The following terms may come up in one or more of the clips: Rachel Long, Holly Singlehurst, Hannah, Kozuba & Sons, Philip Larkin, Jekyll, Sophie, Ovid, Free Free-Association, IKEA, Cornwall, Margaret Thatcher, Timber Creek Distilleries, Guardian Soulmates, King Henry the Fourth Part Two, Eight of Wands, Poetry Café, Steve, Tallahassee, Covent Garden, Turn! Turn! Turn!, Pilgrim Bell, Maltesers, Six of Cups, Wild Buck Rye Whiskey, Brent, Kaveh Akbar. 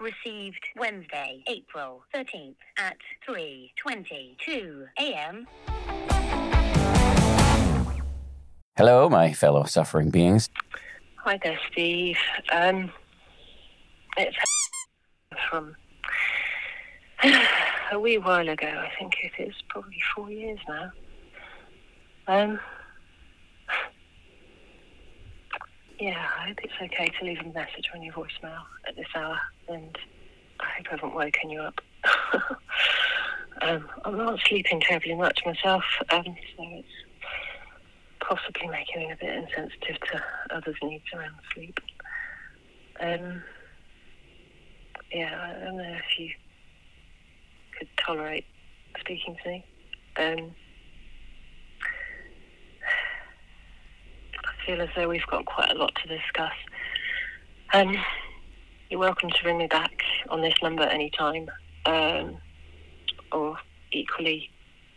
received Wednesday, April 13th at 3:22 a.m. Hello, my fellow suffering beings. Hi there, Steve. It's from a wee while ago, I think it is, probably 4 years now. Yeah, I hope it's okay to leave a message on your voicemail at this hour, and I hope I haven't woken you up. I'm not sleeping terribly much myself, so it's possibly making me a bit insensitive to others' needs around sleep. Yeah, I don't know if you could tolerate speaking to me. I feel as though we've got quite a lot to discuss. You're welcome to ring me back on this number any time, or equally,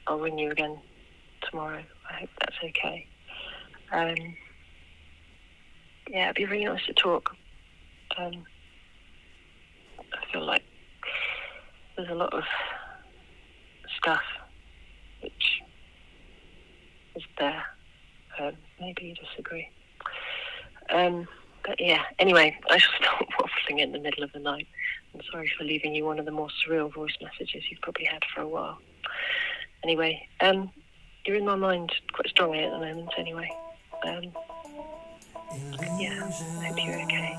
I'll ring you again tomorrow. I hope that's okay. Yeah, it'd be really nice to talk. I feel like there's a lot of stuff which is there. Maybe you disagree. But yeah, anyway, I shall start waffling in the middle of the night. I'm sorry for leaving you one of the more surreal voice messages you've probably had for a while. Anyway, you're in my mind quite strongly at the moment anyway. Yeah, I hope you're okay.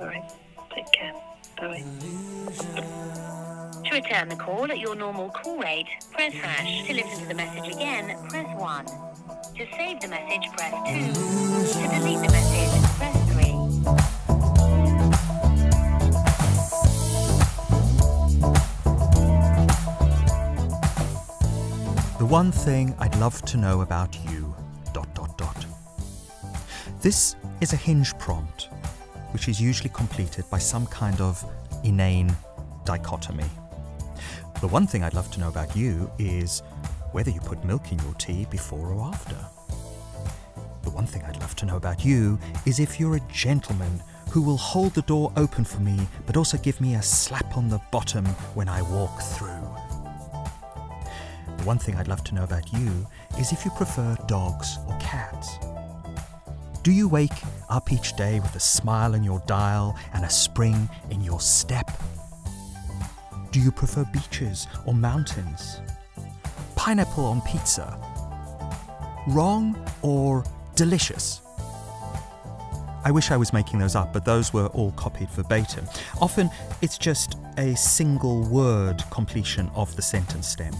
All right, take care. Bye-bye. To return the call at your normal call rate, press # to listen to the message again, press 1. To save the message, press 2. To delete the message, press 3. The one thing I'd love to know about you, ... This is a hinge prompt, which is usually completed by some kind of inane dichotomy. The one thing I'd love to know about you is whether you put milk in your tea before or after. The one thing I'd love to know about you is if you're a gentleman who will hold the door open for me, but also give me a slap on the bottom when I walk through. The one thing I'd love to know about you is if you prefer dogs or cats. Do you wake up each day with a smile in your dial and a spring in your step? Do you prefer beaches or mountains? Pineapple on pizza? Wrong or delicious? I wish I was making those up, but those were all copied verbatim. Often it's just a single word completion of the sentence stem.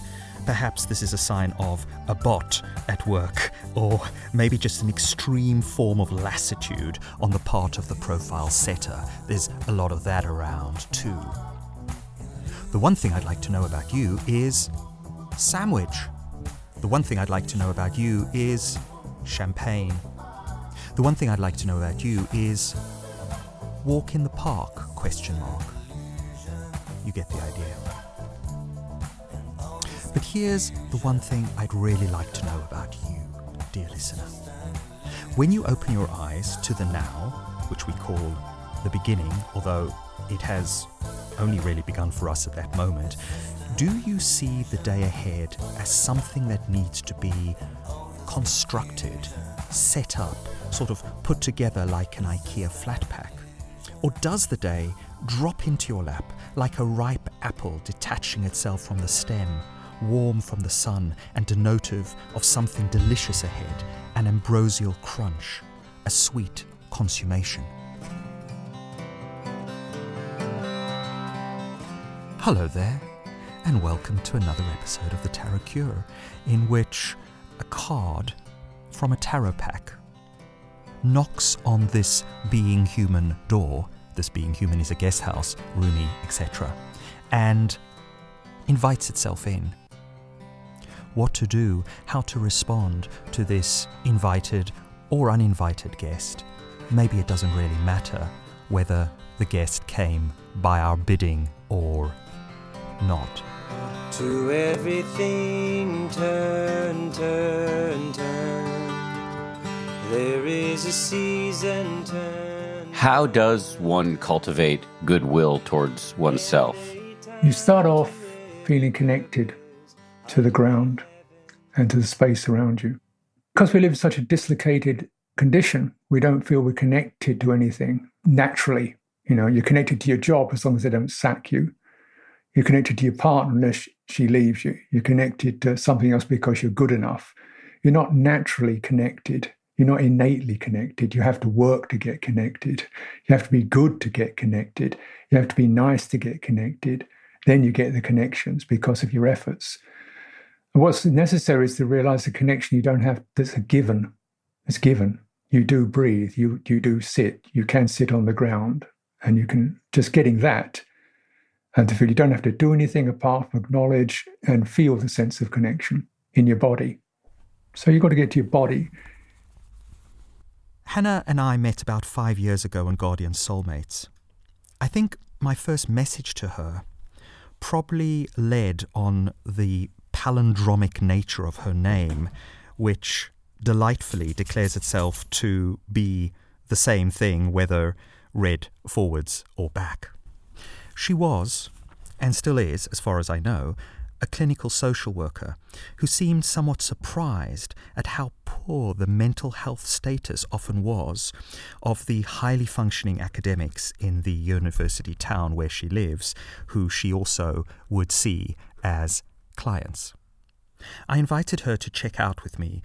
Perhaps this is a sign of a bot at work, or maybe just an extreme form of lassitude on the part of the profile setter. There's a lot of that around too. The one thing I'd like to know about you is sandwich. The one thing I'd like to know about you is champagne. The one thing I'd like to know about you is walk in the park, ? You get the idea. But here's the one thing I'd really like to know about you, dear listener. When you open your eyes to the now, which we call the beginning, although it has only really begun for us at that moment, do you see the day ahead as something that needs to be constructed, set up, sort of put together like an IKEA flat pack? Or does the day drop into your lap like a ripe apple detaching itself from the stem, warm from the sun and denotive of something delicious ahead, an ambrosial crunch, a sweet consummation? Hello there, and welcome to another episode of the Tarot Cure, in which a card from a tarot pack knocks on this being human door. This being human is a guest house, roomy, etc., and invites itself in. What to do, how to respond to this invited or uninvited guest. Maybe it doesn't really matter whether the guest came by our bidding or not. To everything turn, there is a season, turn. How does one cultivate goodwill towards oneself? You start off feeling connected to the ground and to the space around you. Because we live in such a dislocated condition, we don't feel we're connected to anything naturally. You know, you're connected to your job as long as they don't sack you. You're connected to your partner unless she leaves you. You're connected to something else because you're good enough. You're not naturally connected. You're not innately connected. You have to work to get connected. You have to be good to get connected. You have to be nice to get connected. Then you get the connections because of your efforts. And what's necessary is to realize the connection you don't have, that's a given. It's given. You do breathe. You do sit. You can sit on the ground. And you can just getting that and to feel you don't have to do anything apart from acknowledge and feel the sense of connection in your body. So you've got to get to your body. Hannah and I met about 5 years ago on Guardian Soulmates. I think my first message to her probably led on the palindromic nature of her name, which delightfully declares itself to be the same thing whether read forwards or back. She was, and still is, as far as I know, a clinical social worker who seemed somewhat surprised at how poor the mental health status often was of the highly functioning academics in the university town where she lives, who she also would see as clients. I invited her to check out with me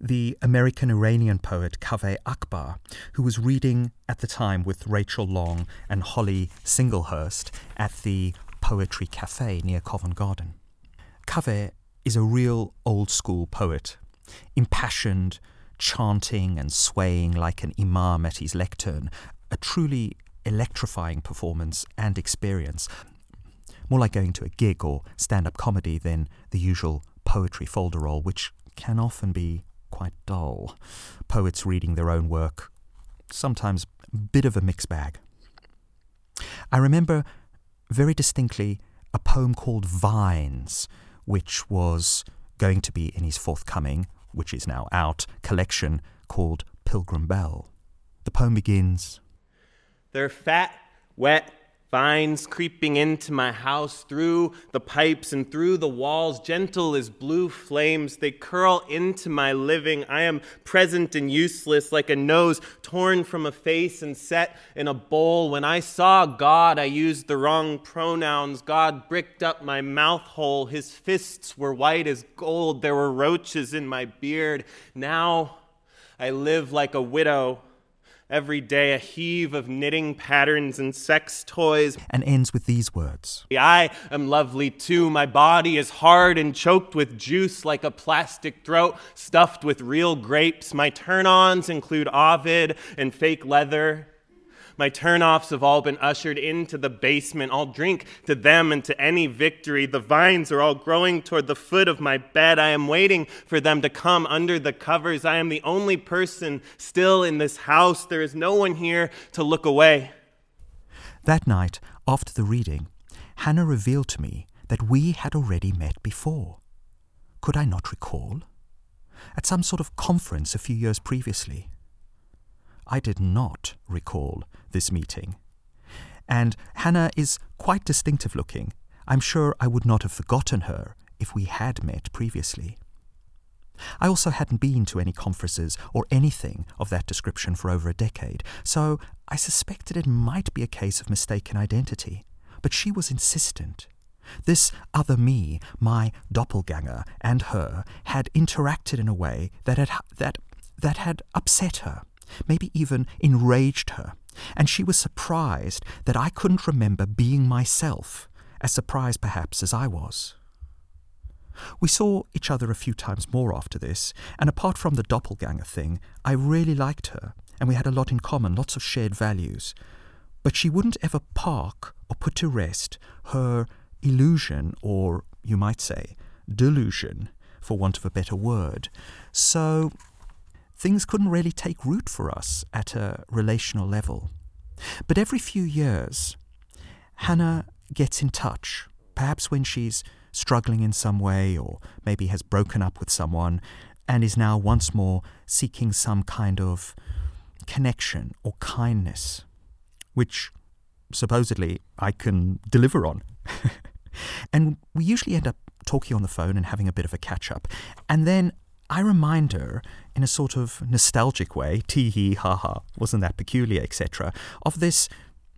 the American-Iranian poet Kaveh Akbar, who was reading at the time with Rachel Long and Holly Singlehurst at the Poetry Café near Covent Garden. Kaveh is a real old-school poet, impassioned, chanting and swaying like an imam at his lectern, a truly electrifying performance and experience, more like going to a gig or stand-up comedy than the usual poetry folderol, which can often be quite dull. Poets reading their own work, sometimes a bit of a mixed bag. I remember very distinctly a poem called Vines, which was going to be in his forthcoming, which is now out, collection called Pilgrim Bell. The poem begins, "They're fat, wet vines creeping into my house, through the pipes and through the walls, gentle as blue flames, they curl into my living. I am present and useless, like a nose torn from a face and set in a bowl. When I saw God, I used the wrong pronouns. God bricked up my mouth hole. His fists were white as gold. There were roaches in my beard. Now I live like a widow. Every day a heave of knitting patterns and sex toys." And ends with these words, "I am lovely too. My body is hard and choked with juice like a plastic throat stuffed with real grapes. My turn-ons include Ovid and fake leather. My turn-offs have all been ushered into the basement. I'll drink to them and to any victory. The vines are all growing toward the foot of my bed. I am waiting for them to come under the covers. I am the only person still in this house. There is no one here to look away." That night, after the reading, Hannah revealed to me that we had already met before. Could I not recall? At some sort of conference a few years previously. I did not recall this meeting. And Hannah is quite distinctive looking. I'm sure I would not have forgotten her if we had met previously. I also hadn't been to any conferences or anything of that description for over a decade, so I suspected it might be a case of mistaken identity. But she was insistent. This other me, my doppelganger, and her had interacted in a way that had upset her. Maybe even enraged her, and she was surprised that I couldn't remember being myself, as surprised perhaps as I was. We saw each other a few times more after this, and apart from the doppelganger thing, I really liked her, and we had a lot in common, lots of shared values. But she wouldn't ever park or put to rest her illusion, or you might say, delusion, for want of a better word. So things couldn't really take root for us at a relational level. But every few years, Hannah gets in touch, perhaps when she's struggling in some way or maybe has broken up with someone and is now once more seeking some kind of connection or kindness, which supposedly I can deliver on. And we usually end up talking on the phone and having a bit of a catch-up. And then I remind her, in a sort of nostalgic way, tee-hee, ha-ha, wasn't that peculiar, etc., of this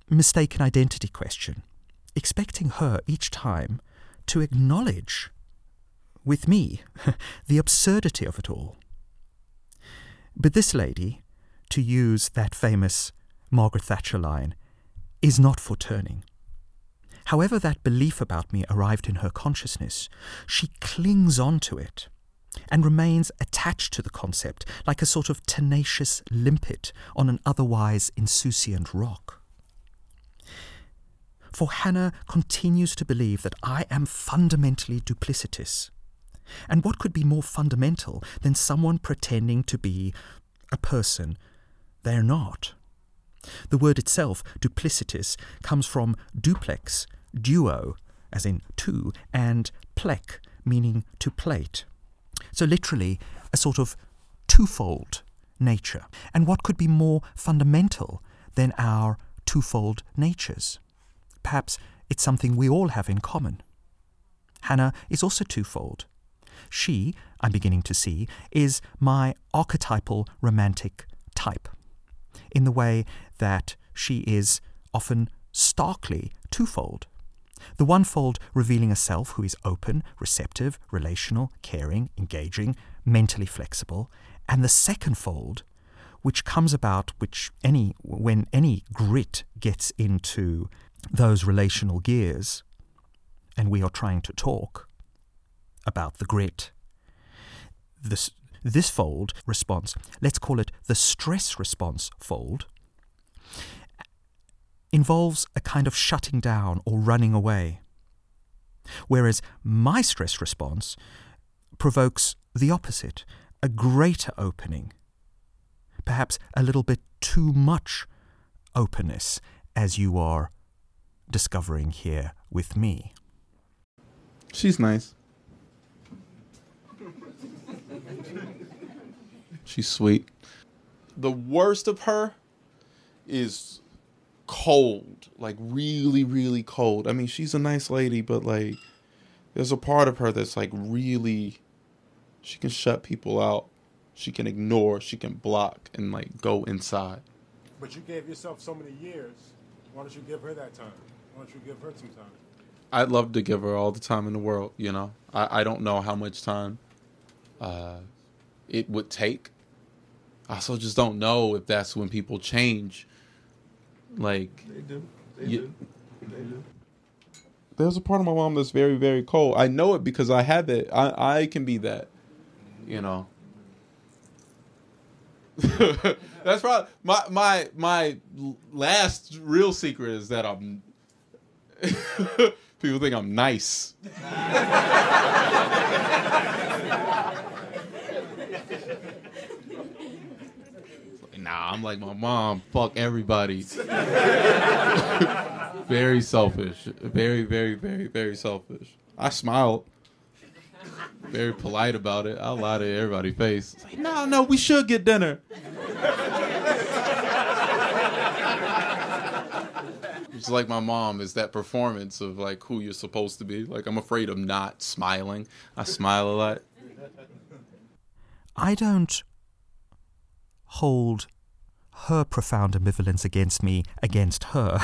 mistaken identity question, expecting her each time to acknowledge with me the absurdity of it all. But this lady, to use that famous Margaret Thatcher line, is not for turning. However that belief about me arrived in her consciousness, she clings on to it and remains attached to the concept like a sort of tenacious limpet on an otherwise insouciant rock. For Hannah continues to believe that I am fundamentally duplicitous. And what could be more fundamental than someone pretending to be a person they're not? The word itself, duplicitous, comes from duplex, duo, as in two, and plec, meaning to plate. So literally, a sort of twofold nature. And what could be more fundamental than our twofold natures? Perhaps it's something we all have in common. Hannah is also twofold. She, I'm beginning to see, is my archetypal romantic type, in the way that she is often starkly twofold. The one-fold revealing a self who is open, receptive, relational, caring, engaging, mentally flexible, and the second-fold, which comes about when any grit gets into those relational gears, and we are trying to talk about the grit. This fold response, let's call it the stress response fold, involves a kind of shutting down or running away. Whereas my stress response provokes the opposite, a greater opening, perhaps a little bit too much openness, as you are discovering here with me. She's nice. She's sweet. The worst of her is cold. Like, really, really cold. I mean, she's a nice lady, but, like, there's a part of her that's, like, really... She can shut people out. She can ignore. She can block and, like, go inside. But you gave yourself so many years. Why don't you give her that time? Why don't you give her some time? I'd love to give her all the time in the world, you know? I don't know how much time it would take. I also just don't know if that's when people change. Like, They do. There's a part of my mom that's very, very cold. I know it because I have it. I can be that, you know. That's probably my last real secret is that I'm. People think I'm nice. Nah, I'm like my mom. Fuck everybody. Very selfish. Very, very, very, very selfish. I smiled. Very polite about it. I lie to everybody's face. It's like, no, we should get dinner. It's like my mom is that performance of like who you're supposed to be. Like I'm afraid of not smiling. I smile a lot. I don't hold her profound ambivalence against me, against her,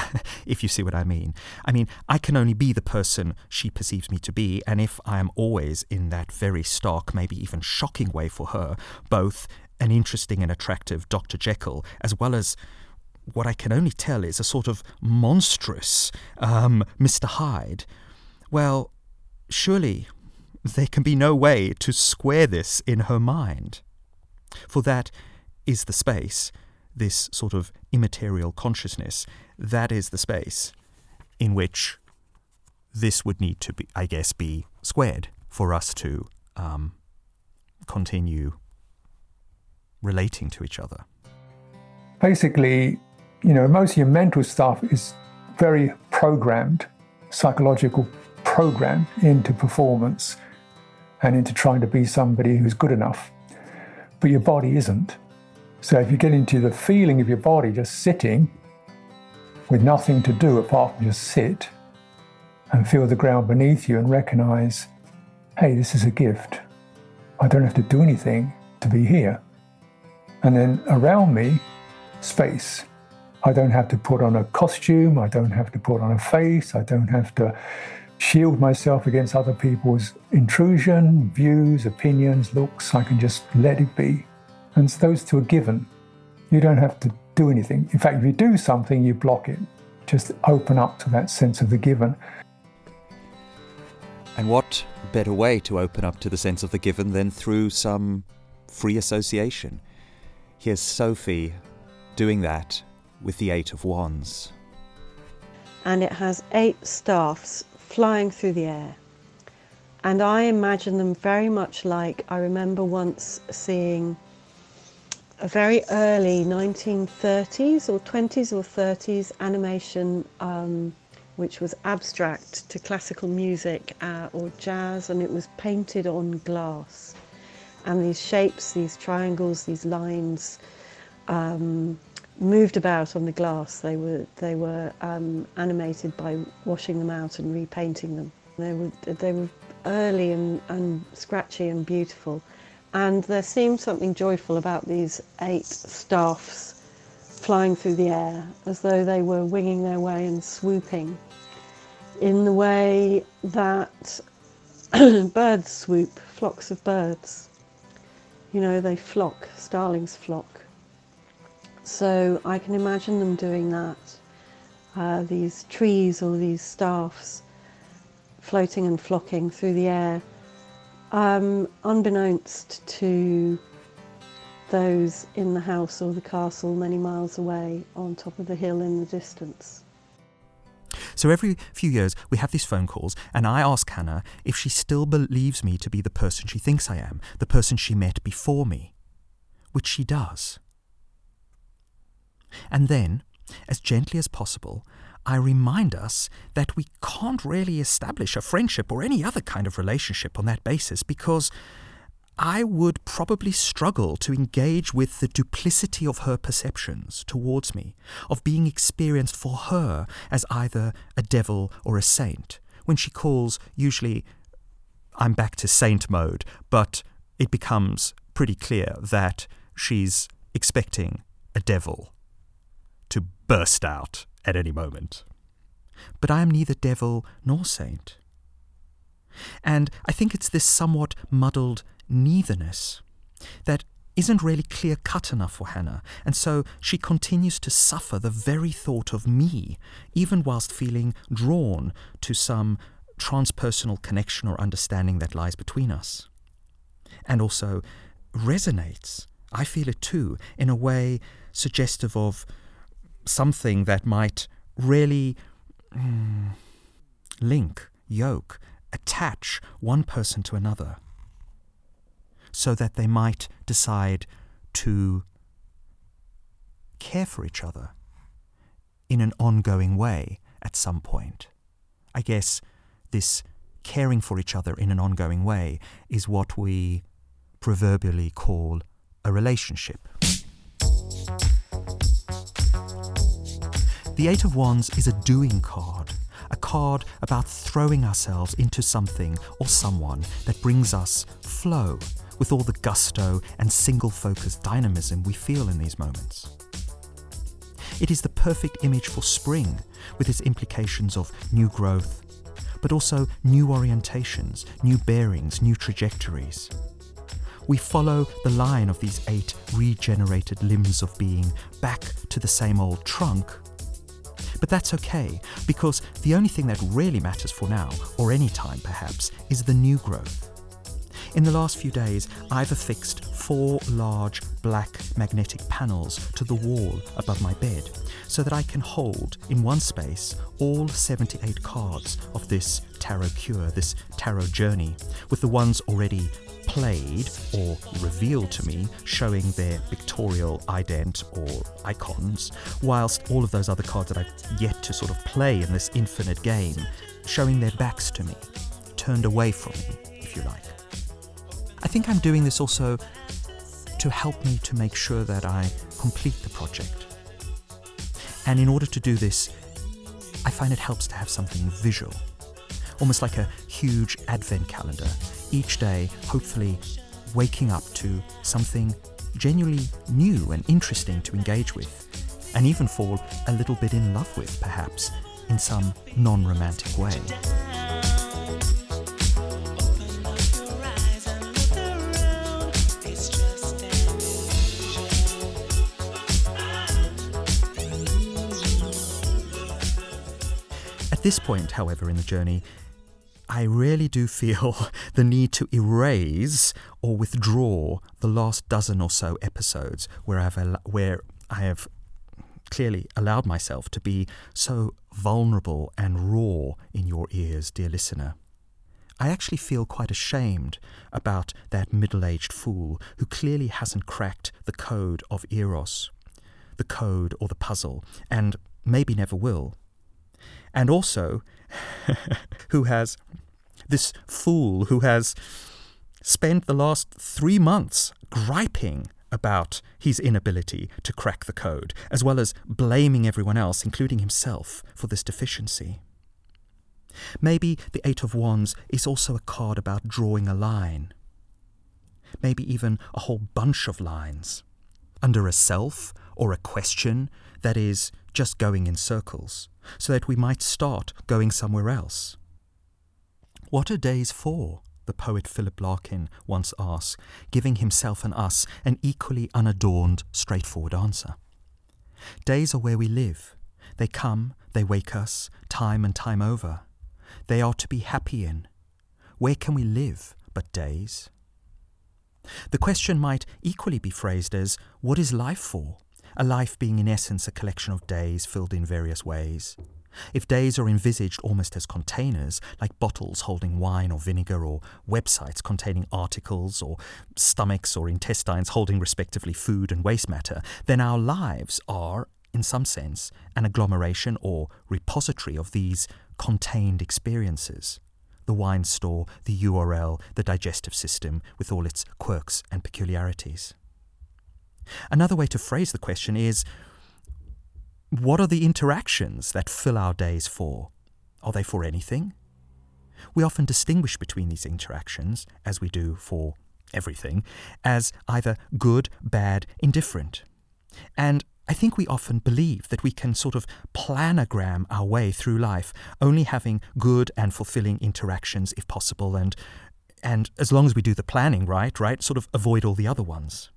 if you see what I mean. I mean, I can only be the person she perceives me to be, and if I am always in that very stark, maybe even shocking way for her, both an interesting and attractive Dr. Jekyll, as well as what I can only tell is a sort of monstrous Mr. Hyde, well, surely there can be no way to square this in her mind. For that is the space, this sort of immaterial consciousness, that is the space in which this would need to be, I guess, be squared for us to continue relating to each other. Basically, you know, most of your mental stuff is very programmed, psychological programmed into performance and into trying to be somebody who's good enough. But your body isn't. So if you get into the feeling of your body just sitting with nothing to do apart from just sit and feel the ground beneath you and recognize, hey, this is a gift. I don't have to do anything to be here. And then around me, space. I don't have to put on a costume. I don't have to put on a face. I don't have to shield myself against other people's intrusion, views, opinions, looks. I can just let it be. And those two are given. You don't have to do anything. In fact, if you do something, you block it. Just open up to that sense of the given. And what better way to open up to the sense of the given than through some free association? Here's Sophie doing that with the Eight of Wands. And it has 8 staffs flying through the air. And I imagine them very much like, I remember once seeing a very early 1930s or 20s or 30s animation, which was abstract to classical music or jazz, and it was painted on glass. And these shapes, these triangles, these lines moved about on the glass. They were animated by washing them out and repainting them. They were early and scratchy and beautiful. And there seemed something joyful about these 8 staffs flying through the air, as though they were winging their way and swooping in the way that birds swoop, flocks of birds. You know, they flock, starlings flock. So I can imagine them doing that, these trees or these staffs floating and flocking through the air, unbeknownst to those in the house or the castle many miles away on top of the hill in the distance. So every few years we have these phone calls, and I ask Hannah if she still believes me to be the person she thinks I am, the person she met before me, which she does. And then, as gently as possible, I remind us that we can't really establish a friendship or any other kind of relationship on that basis, because I would probably struggle to engage with the duplicity of her perceptions towards me, of being experienced for her as either a devil or a saint. When she calls, usually I'm back to saint mode, but it becomes pretty clear that she's expecting a devil to burst out at any moment. But I am neither devil nor saint. And I think it's this somewhat muddled neitherness that isn't really clear-cut enough for Hannah, and so she continues to suffer the very thought of me, even whilst feeling drawn to some transpersonal connection or understanding that lies between us. And also resonates, I feel it too, in a way suggestive of something that might really link, yoke, attach one person to another, so that they might decide to care for each other in an ongoing way at some point. I guess this caring for each other in an ongoing way is what we proverbially call a relationship. The Eight of Wands is a doing card, a card about throwing ourselves into something or someone that brings us flow, with all the gusto and single-focused dynamism we feel in these moments. It is the perfect image for spring, with its implications of new growth, but also new orientations, new bearings, new trajectories. We follow the line of these 8 regenerated limbs of being back to the same old trunk, but that's okay, because the only thing that really matters for now, or any time perhaps, is the new growth. In the last few days, I've affixed 4 large black magnetic panels to the wall above my bed, so that I can hold in one space all 78 cards of this tarot cure, this tarot journey, with the ones already played or revealed to me showing their pictorial ident or icons, whilst all of those other cards that I've yet to sort of play in this infinite game showing their backs to me, turned away from me, if you like. I think I'm doing this also to help me to make sure that I complete the project. And in order to do this, I find it helps to have something visual, almost like a huge advent calendar, each day hopefully waking up to something genuinely new and interesting to engage with, and even fall a little bit in love with, perhaps, in some non-romantic way. At this point, however, in the journey, I really do feel the need to erase or withdraw the last dozen or so episodes where I have clearly allowed myself to be so vulnerable and raw in your ears, dear listener. I actually feel quite ashamed about that middle-aged fool who clearly hasn't cracked the code of Eros, the code or the puzzle, and maybe never will. And also, this fool who has spent the last 3 months griping about his inability to crack the code, as well as blaming everyone else, including himself, for this deficiency. Maybe the Eight of Wands is also a card about drawing a line. Maybe even a whole bunch of lines, under a self or a question that is just going in circles, so that we might start going somewhere else. What are days for? The poet Philip Larkin once asked, giving himself and us an equally unadorned, straightforward answer. Days are where we live. They come, they wake us, time and time over. They are to be happy in. Where can we live but days? The question might equally be phrased as, what is life for? A life being in essence a collection of days filled in various ways. If days are envisaged almost as containers, like bottles holding wine or vinegar, or websites containing articles, or stomachs or intestines holding respectively food and waste matter, then our lives are, in some sense, an agglomeration or repository of these contained experiences. The wine store, the URL, the digestive system with all its quirks and peculiarities. Another way to phrase the question is, what are the interactions that fill our days for? Are they for anything? We often distinguish between these interactions, as we do for everything, as either good, bad, indifferent. And I think we often believe that we can sort of planogram our way through life, only having good and fulfilling interactions if possible, and as long as we do the planning right, sort of avoid all the other ones.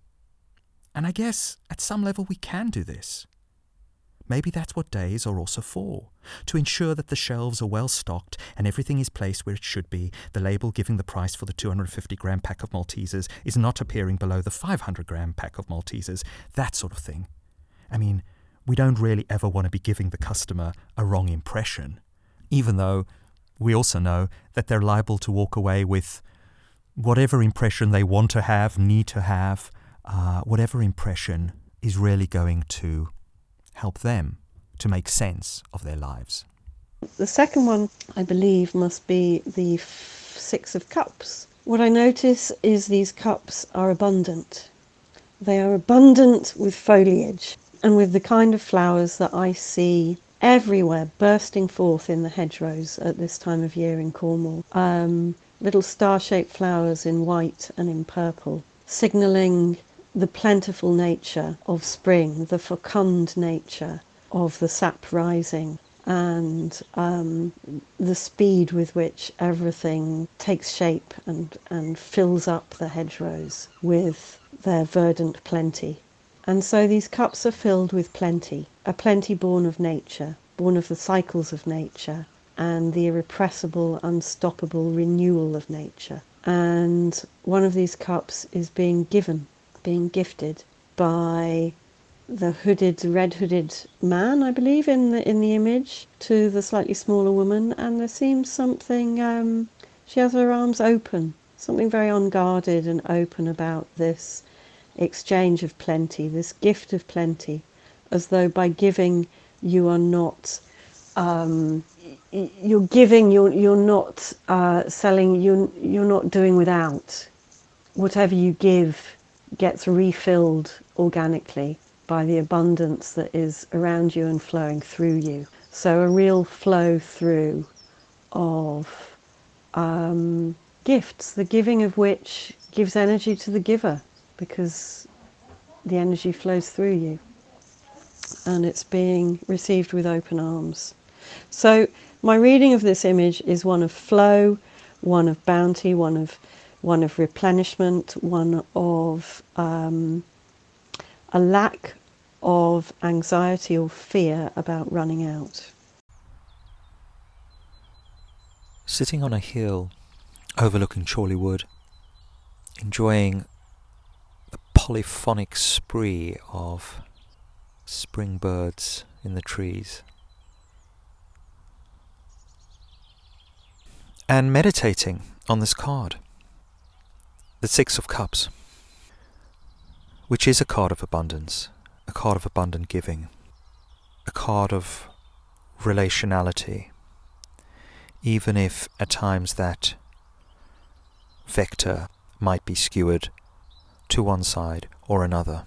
And I guess at some level we can do this. Maybe that's what days are also for, to ensure that the shelves are well stocked and everything is placed where it should be, the label giving the price for the 250-gram pack of Maltesers is not appearing below the 500-gram pack of Maltesers, that sort of thing. I mean, we don't really ever want to be giving the customer a wrong impression, even though we also know that they're liable to walk away with whatever impression they want to have, need to have, whatever impression is really going to help them to make sense of their lives. The second one, I believe, must be the Six of Cups. What I notice is these cups are abundant. They are abundant with foliage and with the kind of flowers that I see everywhere bursting forth in the hedgerows at this time of year in Cornwall. Little star-shaped flowers in white and in purple, signalling the plentiful nature of spring, the fecund nature of the sap rising, and the speed with which everything takes shape and fills up the hedgerows with their verdant plenty. And so these cups are filled with plenty, a plenty born of nature, born of the cycles of nature, and the irrepressible, unstoppable renewal of nature. And one of these cups is being gifted by the red-hooded man, I believe, in the image, to the slightly smaller woman, and there seems something, she has her arms open, something very unguarded and open about this exchange of plenty, this gift of plenty, as though by giving you are not, you're giving, you're not selling, you're not doing without. Whatever you give, gets refilled organically by the abundance that is around you and flowing through you. So a real flow through of gifts, the giving of which gives energy to the giver, because the energy flows through you and it's being received with open arms. So my reading of this image is one of flow, one of bounty, one of replenishment, one of a lack of anxiety or fear about running out. Sitting on a hill overlooking Chorley Wood, enjoying the polyphonic spree of spring birds in the trees, and meditating on this card, the Six of Cups, which is a card of abundance, a card of abundant giving, a card of relationality, even if at times that vector might be skewered to one side or another.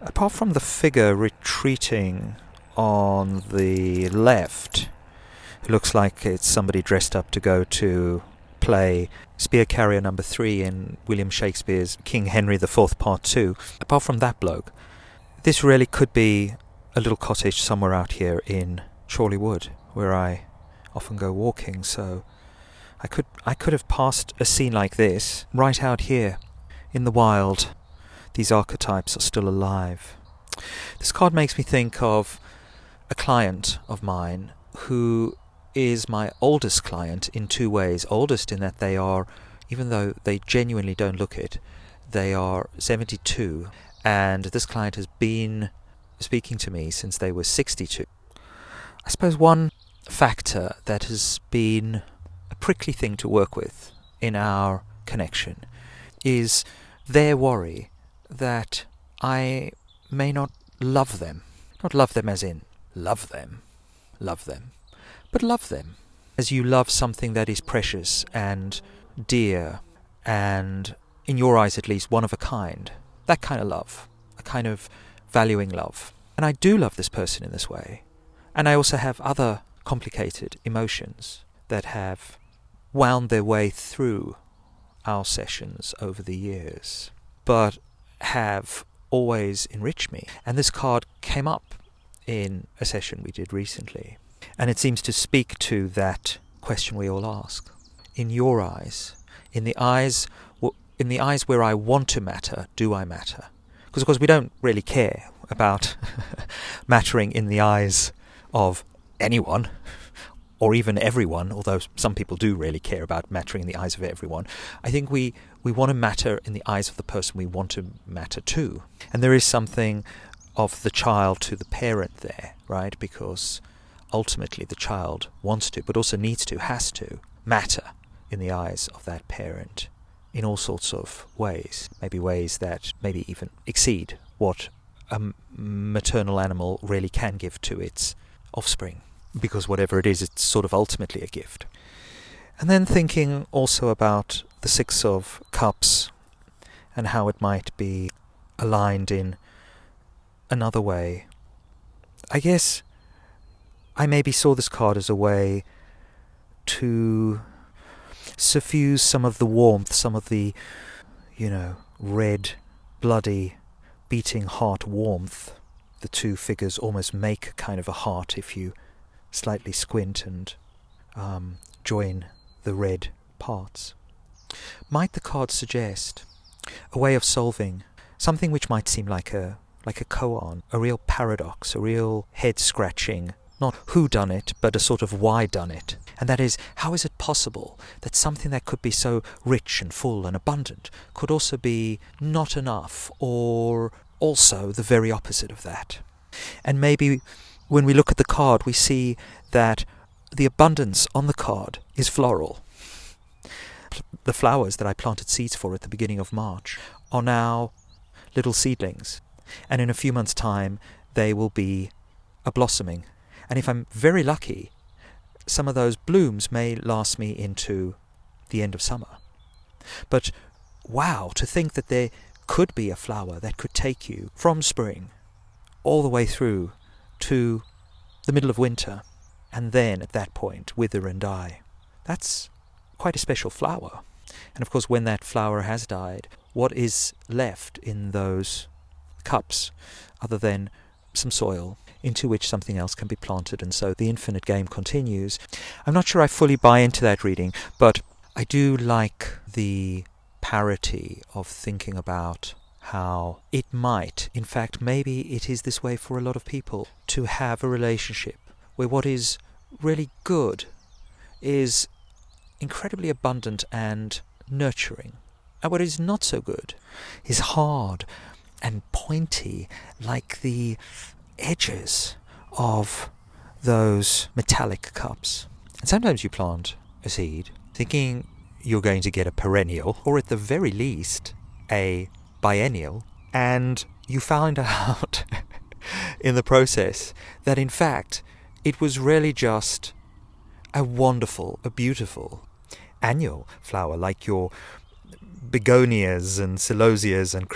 Apart from the figure retreating on the left, it looks like it's somebody dressed up to go to play Spear Carrier number 3 in William Shakespeare's King Henry the Fourth Part Two. Apart from that bloke, this really could be a little cottage somewhere out here in Chorley Wood, where I often go walking, so I could have passed a scene like this right out here in the wild. These archetypes are still alive. This card makes me think of a client of mine who is my oldest client in two ways. Oldest in that they are, even though they genuinely don't look it, they are 72, and this client has been speaking to me since they were 62. I suppose one factor that has been a prickly thing to work with in our connection is their worry that I may not love them. Not love them as in love them, but love them as you love something that is precious and dear and, in your eyes at least, one of a kind. That kind of love, a kind of valuing love. And I do love this person in this way. And I also have other complicated emotions that have wound their way through our sessions over the years, but have always enriched me. And this card came up in a session we did recently. And it seems to speak to that question we all ask. In your eyes, in the eyes where I want to matter, do I matter? Because, of course, we don't really care about mattering in the eyes of anyone, or even everyone, although some people do really care about mattering in the eyes of everyone. I think we want to matter in the eyes of the person we want to matter to. And there is something of the child to the parent there, right? Because ultimately the child wants to, but also needs to, has to, matter in the eyes of that parent in all sorts of ways. Maybe ways that maybe even exceed what a maternal animal really can give to its offspring. Because whatever it is, it's sort of ultimately a gift. And then thinking also about the Six of Cups and how it might be aligned in another way. I guess I maybe saw this card as a way to suffuse some of the warmth, some of the, red, bloody, beating heart warmth. The two figures almost make kind of a heart if you slightly squint and join the red parts. Might the card suggest a way of solving something which might seem like a koan, a real paradox, a real head-scratching, not who done it, but a sort of why done it. And that is, how is it possible that something that could be so rich and full and abundant could also be not enough, or also the very opposite of that? And maybe when we look at the card, we see that the abundance on the card is floral. The flowers that I planted seeds for at the beginning of March are now little seedlings, and in a few months' time they will be a blossoming. And if I'm very lucky, some of those blooms may last me into the end of summer. But wow, to think that there could be a flower that could take you from spring all the way through to the middle of winter, and then at that point wither and die. That's quite a special flower. And of course, when that flower has died, what is left in those cups other than some soil into which something else can be planted? And so the infinite game continues. I'm not sure I fully buy into that reading, but I do like the parity of thinking about how it might, in fact, maybe it is this way for a lot of people, to have a relationship where what is really good is incredibly abundant and nurturing, and what is not so good is hard and pointy, like the edges of those metallic cups. And sometimes you plant a seed thinking you're going to get a perennial, or at the very least a biennial, and you find out in the process that in fact it was really just a wonderful, a beautiful annual flower, like your begonias and celosias and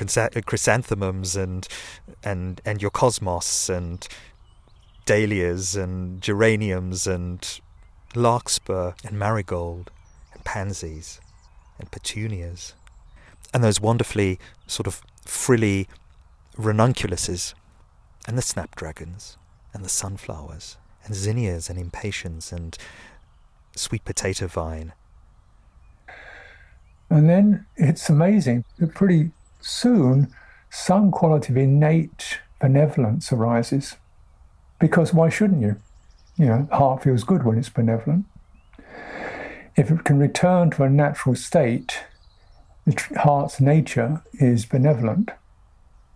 chrysanthemums and your cosmos and dahlias and geraniums and larkspur and marigold and pansies and petunias and those wonderfully sort of frilly ranunculuses and the snapdragons and the sunflowers and zinnias and impatiens and sweet potato vine. And then it's amazing that pretty soon some quality of innate benevolence arises, because why shouldn't you? You know, the heart feels good when it's benevolent. If it can return to a natural state, the heart's nature is benevolent.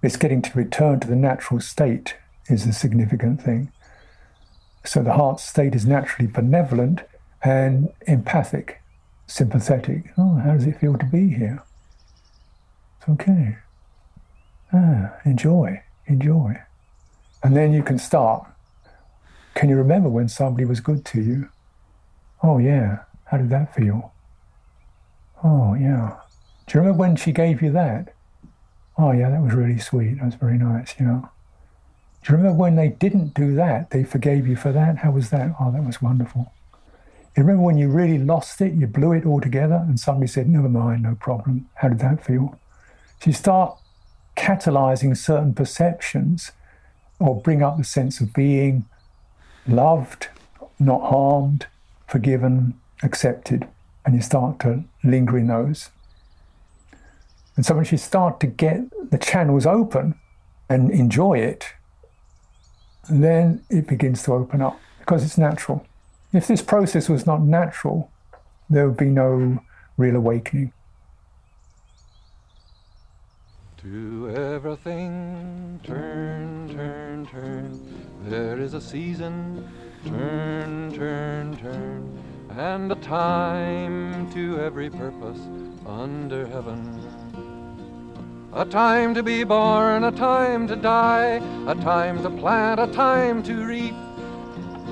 It's getting to return to the natural state is the significant thing. So the heart state is naturally benevolent and empathic, sympathetic. Oh, how does it feel to be here? It's okay. Ah, enjoy. And then you can start. Can you remember when somebody was good to you? Oh, yeah. How did that feel? Oh, yeah. Do you remember when she gave you that? Oh, yeah, that was really sweet. That was very nice, yeah. Do you remember when they didn't do that, they forgave you for that? How was that? Oh, that was wonderful. You remember when you really lost it, you blew it all together, and somebody said, never mind, no problem. How did that feel? So you start catalyzing certain perceptions, or bring up the sense of being loved, not harmed, forgiven, accepted, and you start to linger in those. And so once you start to get the channels open and enjoy it, then it begins to open up, because it's natural. If this process was not natural, there would be no real awakening. To everything, turn, there is a season, turn, and a time to every purpose under heaven. A time to be born, a time to die, a time to plant, a time to reap,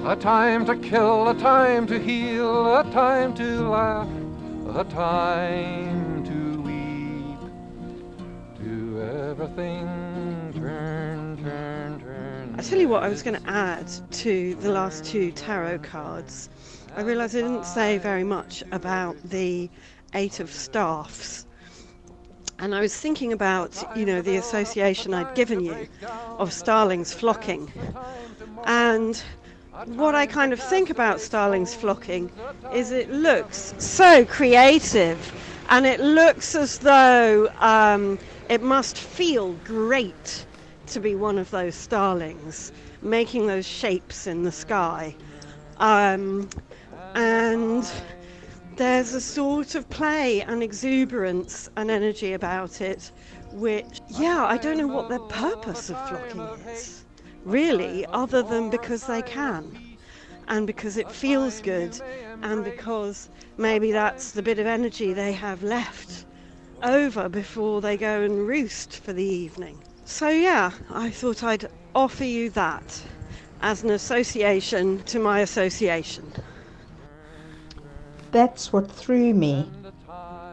a time to kill, a time to heal, a time to laugh, a time to weep. To everything, turn. I'll tell you what I was going to add to the last two tarot cards. I realised I didn't say very much about the Eight of Staffs. And I was thinking about, you know, the association I'd given you of starlings flocking. And what I kind of think about starlings flocking is it looks so creative, and it looks as though it must feel great to be one of those starlings, making those shapes in the sky. And there's a sort of play and exuberance and energy about it, which, yeah, I don't know what the purpose of flocking is, really, other than because they can, and because it feels good, and because maybe that's the bit of energy they have left over before they go and roost for the evening. So yeah, I thought I'd offer you that as an association to my association. That's what threw me,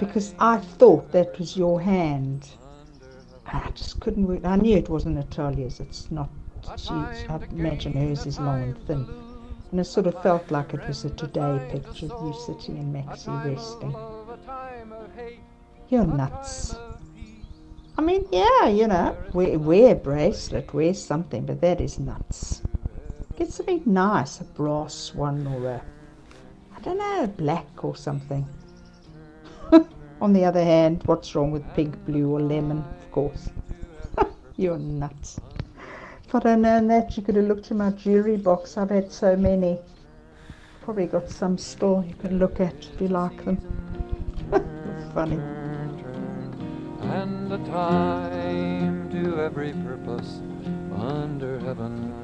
because I thought that was your hand. I just couldn't work. I knew it wasn't Natalia's. It's not. I imagine hers is long and thin. And it sort of felt like it was a today picture of you sitting in maxi resting. You're nuts. I mean, yeah, you know, wear a bracelet, wear something, but that is nuts. Get something nice, a brass one or a, I don't know, a black or something. On the other hand, what's wrong with pink, blue or lemon, of course. You're nuts. If I'd known that, you could have looked in my jewellery box. I've had so many. Probably got some still you can look at if you like them. Funny. And the time to every purpose under heaven.